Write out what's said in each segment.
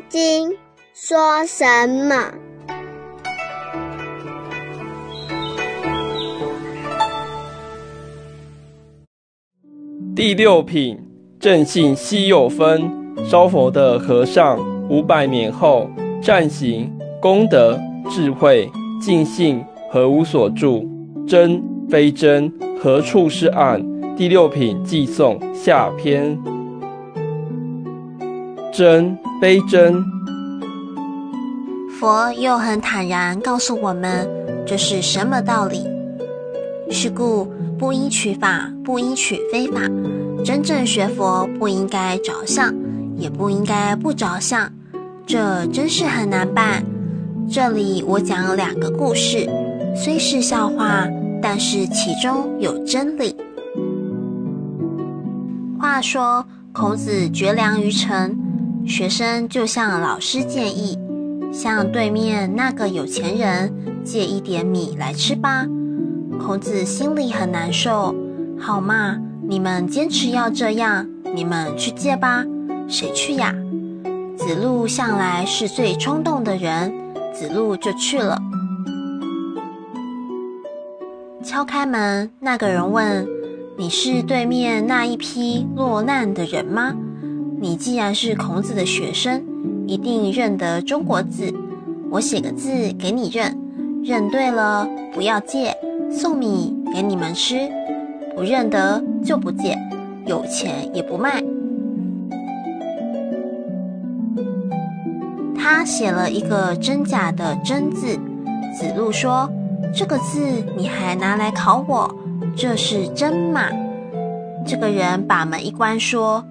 圣经说什么？第六品，正信西柚分。烧佛的和尚500年后，善行、功德、智慧、尽性何无所住？真非真，何处是岸？第六品寄送下篇。真非真，佛又很坦然告诉我们这是什么道理。是故不应取法，不应取非法。真正学佛不应该着相，也不应该不着相，这真是很难办。这里我讲2个故事，虽是笑话，但是其中有真理。话说孔子绝粮于城，学生就向老师建议，向对面那个有钱人借一点米来吃吧。孔子心里很难受，好嘛，你们坚持要这样，你们去借吧，谁去呀？子路向来是最冲动的人，子路就去了。敲开门，那个人问，你是对面那一批落难的人吗？你既然是孔子的学生，一定认得中国字，我写个字给你认，认对了不要借，送米给你们吃，不认得就不借，有钱也不卖。他写了一个真假的真字，子路说，这个字你还拿来考我，这是真嘛？这个人把门一关说，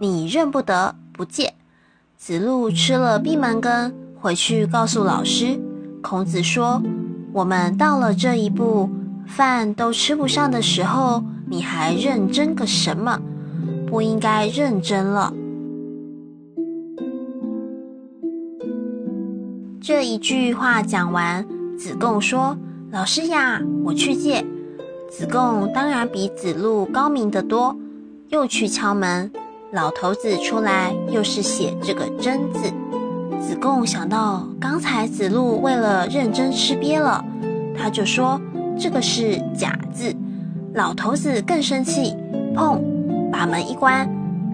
你认不得不借。子路吃了闭门羹，回去告诉老师。孔子说，我们到了这一步，饭都吃不上的时候，你还认真个什么？不应该认真了。这一句话讲完，子贡说，老师呀，我去借。子贡当然比子路高明得多，又去敲门，老头子出来，又是写这个真字。子贡想到刚才子路为了认真吃瘪了，他就说这个是假字。老头子更生气，砰，把门一关。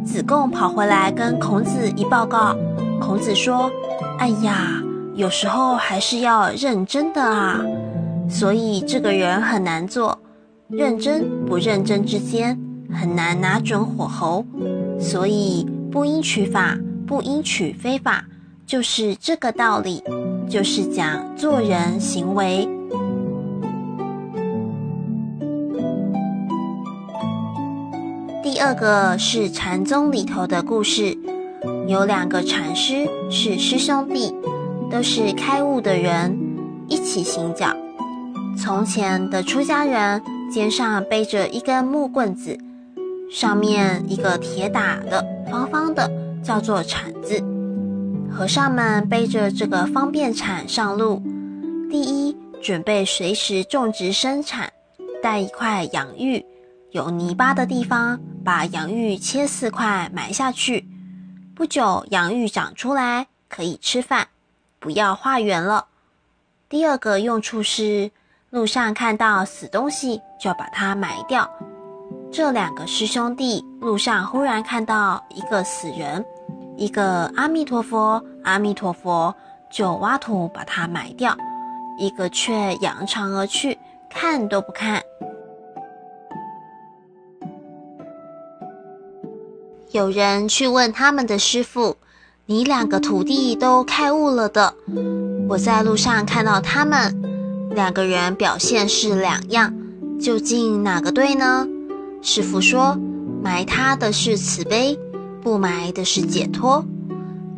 子贡跑回来跟孔子一报告，孔子说，哎呀，有时候还是要认真的啊。所以这个人很难做，认真不认真之间很难拿准火候，所以不应取法，不应取非法，就是这个道理，就是讲做人行为。第2个是禅宗里头的故事，有2个禅师是师兄弟，都是开悟的人，一起行脚。从前的出家人肩上背着一根木棍子，上面一个铁打的方方的，叫做铲子。和尚们背着这个方便铲上路，第一，准备随时种植生产，带一块洋芋，有泥巴的地方把洋芋切4块埋下去，不久洋芋长出来可以吃饭，不要化缘了。第2个用处是路上看到死东西就把它埋掉。这2个师兄弟路上忽然看到一个死人，一个阿弥陀佛阿弥陀佛，就挖土把它埋掉，一个却扬长而去，看都不看。有人去问他们的师父，你2个徒弟都开悟了的，我在路上看到他们2个人表现是2样，究竟哪个对呢？师父说，埋他的是慈悲，不埋的是解脱。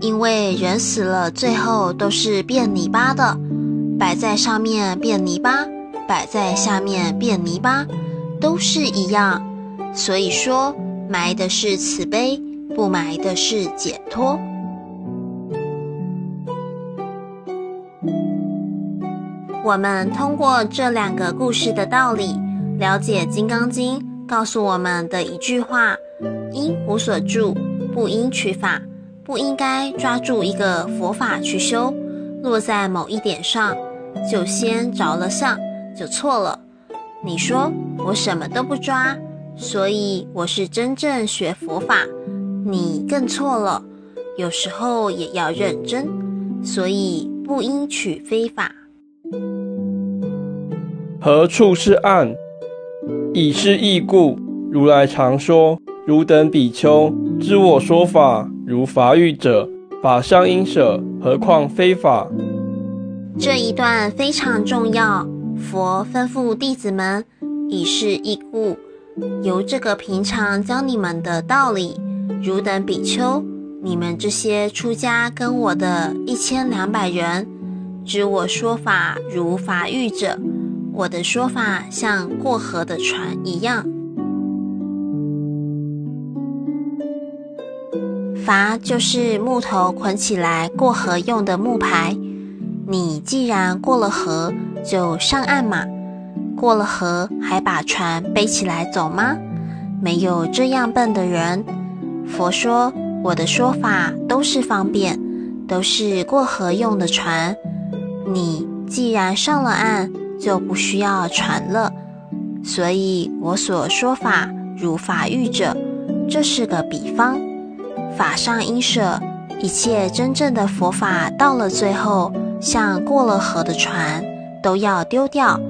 因为人死了最后都是变泥巴的，摆在上面变泥巴，摆在下面变泥巴，都是一样，所以说埋的是慈悲，不埋的是解脱。我们通过这2个故事的道理，了解《金刚经》告诉我们的一句话，应无所住，不应取法，不应该抓住一个佛法去修，落在某一点上就先着了相，就错了。你说我什么都不抓，所以我是真正学佛法，你更错了。有时候也要认真，所以不应取非法。何处是岸？以是义故，如来常说：汝等比丘，知我说法，如法欲者，法尚应舍，何况非法？这一段非常重要。佛吩咐弟子们，以是义故，由这个平常教你们的道理，汝等比丘，你们这些出家跟我的1200人，知我说法，如法欲者，我的说法像过河的船一样。筏就是木头捆起来过河用的木牌，你既然过了河，就上岸嘛。过了河还把船背起来走吗？没有这样笨的人。佛说我的说法都是方便，都是过河用的船。你既然上了岸，就不需要传了，所以我所说法如法欲者，这是个比方。法尚应舍，一切真正的佛法到了最后，像过了河的船，都要丢掉，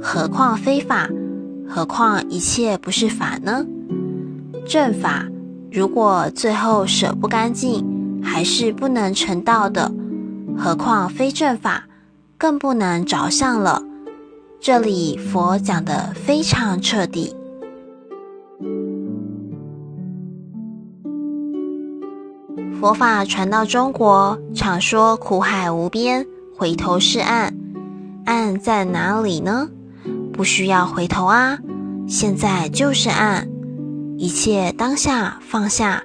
何况非法？何况一切不是法呢？正法如果最后舍不干净，还是不能成道的，何况非正法，更不能着相了。这里佛讲得非常彻底。佛法传到中国，常说苦海无边，回头是岸。岸在哪里呢？不需要回头啊，现在就是岸。一切当下放下，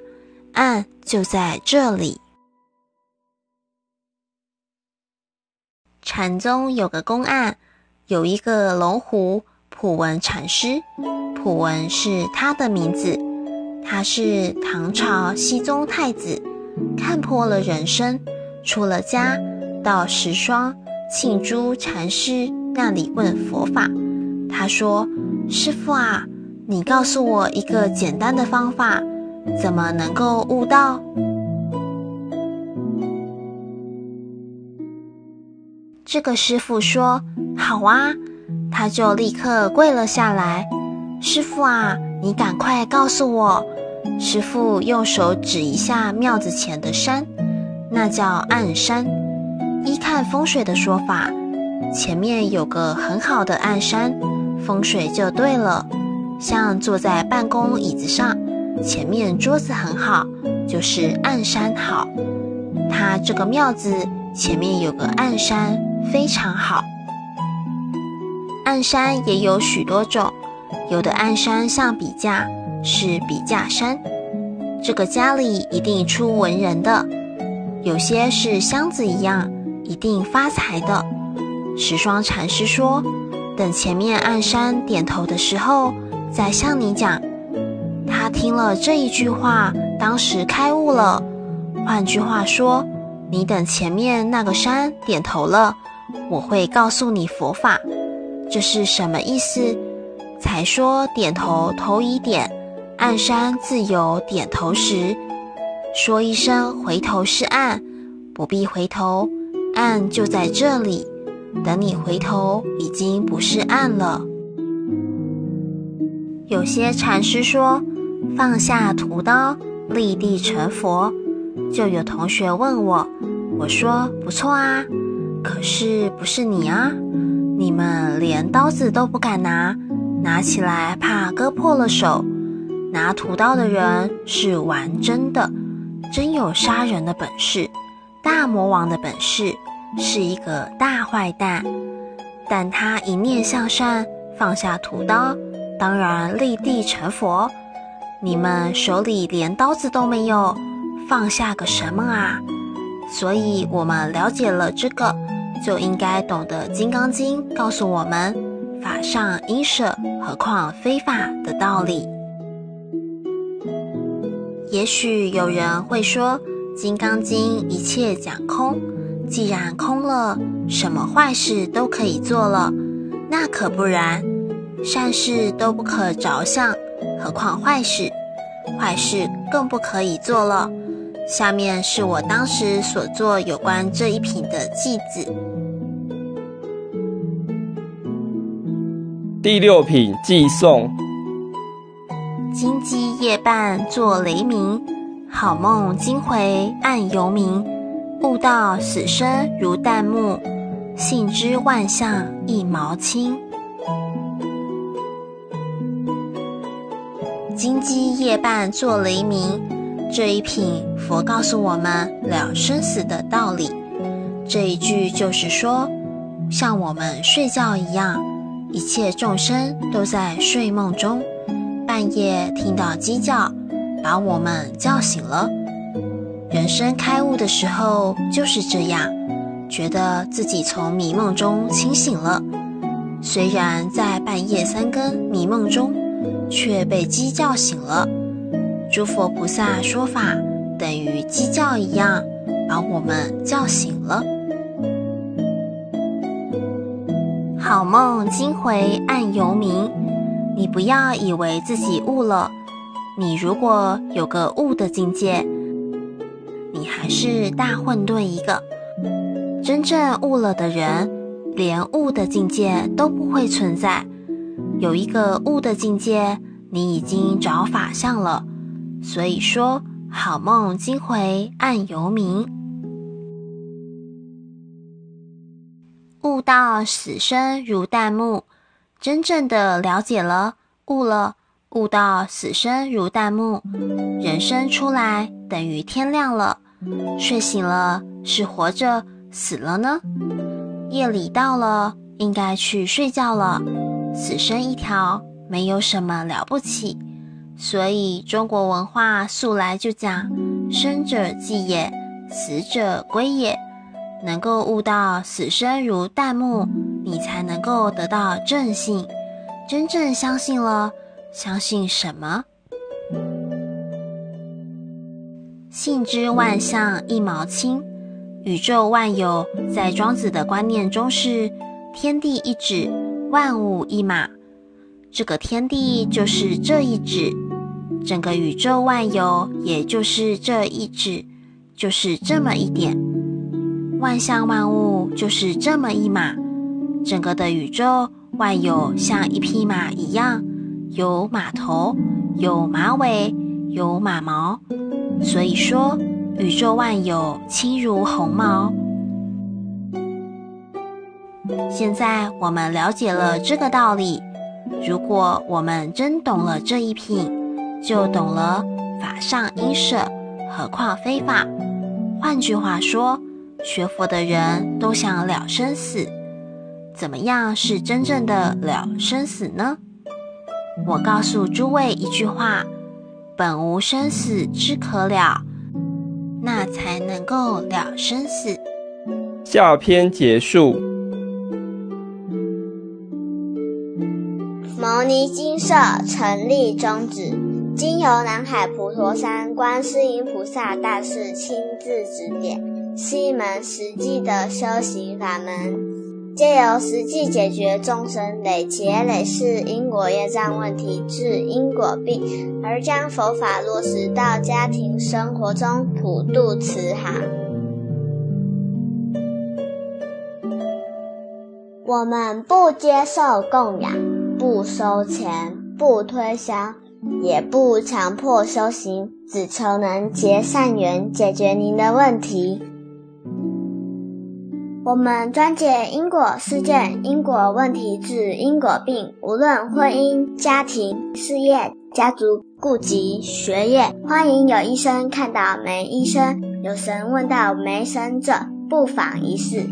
岸就在这里。禅宗有个公案，有一个龙湖普文禅师，普文是他的名字，他是唐朝熙宗太子，看破了人生，出了家，到石霜庆珠禅师那里问佛法。他说：师父啊，你告诉我一个简单的方法，怎么能够悟道？这个师父说：好啊。他就立刻跪了下来。师父啊，你赶快告诉我。师父用手指一下庙子前的山，那叫暗山。依看风水的说法，前面有个很好的暗山，风水就对了。像坐在办公椅子上，前面桌子很好，就是暗山好。他这个庙子前面有个暗山，非常好。暗山也有许多种，有的暗山像笔架，是笔架山，这个家里一定出文人的；有些是箱子一样，一定发财的。石霜禅师说，等前面暗山点头的时候，再向你讲。他听了这一句话，当时开悟了。换句话说，你等前面那个山点头了，我会告诉你佛法。这是什么意思？才说点头，头一点，暗山自有点头时，说一声回头是岸，不必回头，岸就在这里。等你回头，已经不是岸了。有些禅师说，放下屠刀，立地成佛。就有同学问我，我说不错啊，可是不是你啊，你们连刀子都不敢拿，拿起来怕割破了手。拿屠刀的人是玩真的，真有杀人的本事，大魔王的本事，是一个大坏蛋。但他一念向善，放下屠刀，当然立地成佛。你们手里连刀子都没有，放下个什么啊？所以我们了解了这个，就应该懂得《金刚经》告诉我们法尚应舍，何况非法的道理。也许有人会说，《金刚经一切讲空，既然空了，什么坏事都可以做了，那可不然，善事都不可着相，何况坏事，坏事更不可以做了。下面是我当时所做有关这一品的偈子。第六品偈颂：金鸡夜半作雷鸣，好梦惊回暗犹明。悟道死生如旦暮，信知万象一毛轻。金鸡夜半作雷鸣，这一品佛告诉我们了生死的道理。这一句就是说，像我们睡觉一样，一切众生都在睡梦中，半夜听到鸡叫，把我们叫醒了。人生开悟的时候就是这样，觉得自己从迷梦中清醒了，虽然在半夜三更迷梦中，却被鸡叫醒了。诸佛菩萨说法等于鸡叫一样，把我们叫醒了。好梦惊回暗犹明，你不要以为自己悟了，你如果有个悟的境界，你还是大混沌一个。真正悟了的人，连悟的境界都不会存在。有一个悟的境界，你已经找法相了。所以说，好梦惊回暗犹明。悟到死生如旦暮，真正的了解了，悟了，悟到死生如旦暮，人生出来等于天亮了。睡醒了是活着，死了呢？夜里到了，应该去睡觉了。死生一条，没有什么了不起。所以中国文化素来就讲，生者寂也，死者归也。能够悟到死生如旦暮，你才能够得到正信，真正相信了。相信什么？信知万象一毛轻。宇宙万有在庄子的观念中是天地一指，万物一码。这个天地就是这一指，整个宇宙万有也就是这一指，就是这么一点。万象万物就是这么一码，整个的宇宙万有像一匹马一样，有马头，有马尾，有马毛。所以说，宇宙万有轻如鸿毛。现在我们了解了这个道理，如果我们真懂了这一品，就懂了法上应舍，何况非法。换句话说，学佛的人都想了生死，怎么样是真正的了生死呢？我告诉诸位一句话，本无生死之可了，那才能够了生死。下篇结束。牟尼精舍成立宗旨，经由南海普陀山观世音菩萨大士亲自指点，是一门实际的修行法门，藉由实际解决众生累劫累世因果业障问题，治因果病，而将佛法落实到家庭生活中，普度慈航。我们不接受供养，不收钱，不推销，也不强迫修行，只求能结善缘，解决您的问题。我们专解因果事件、因果问题，治因果病，无论婚姻、家庭、事业、家族、顾及、学业。欢迎有医生看到没医生，有神问到没神者，不妨一试。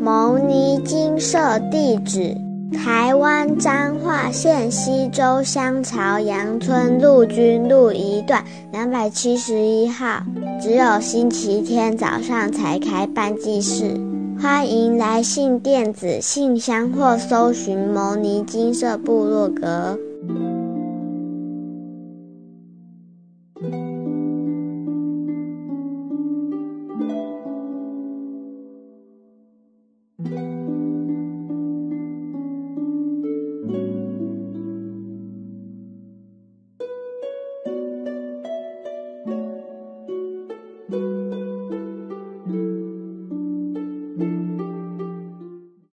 牟尼精舍地址：台湾彰化县溪州乡朝阳村陆军路一段271号，只有星期天早上才开办祭事。欢迎来信电子信箱或搜寻牟尼精舍部落格。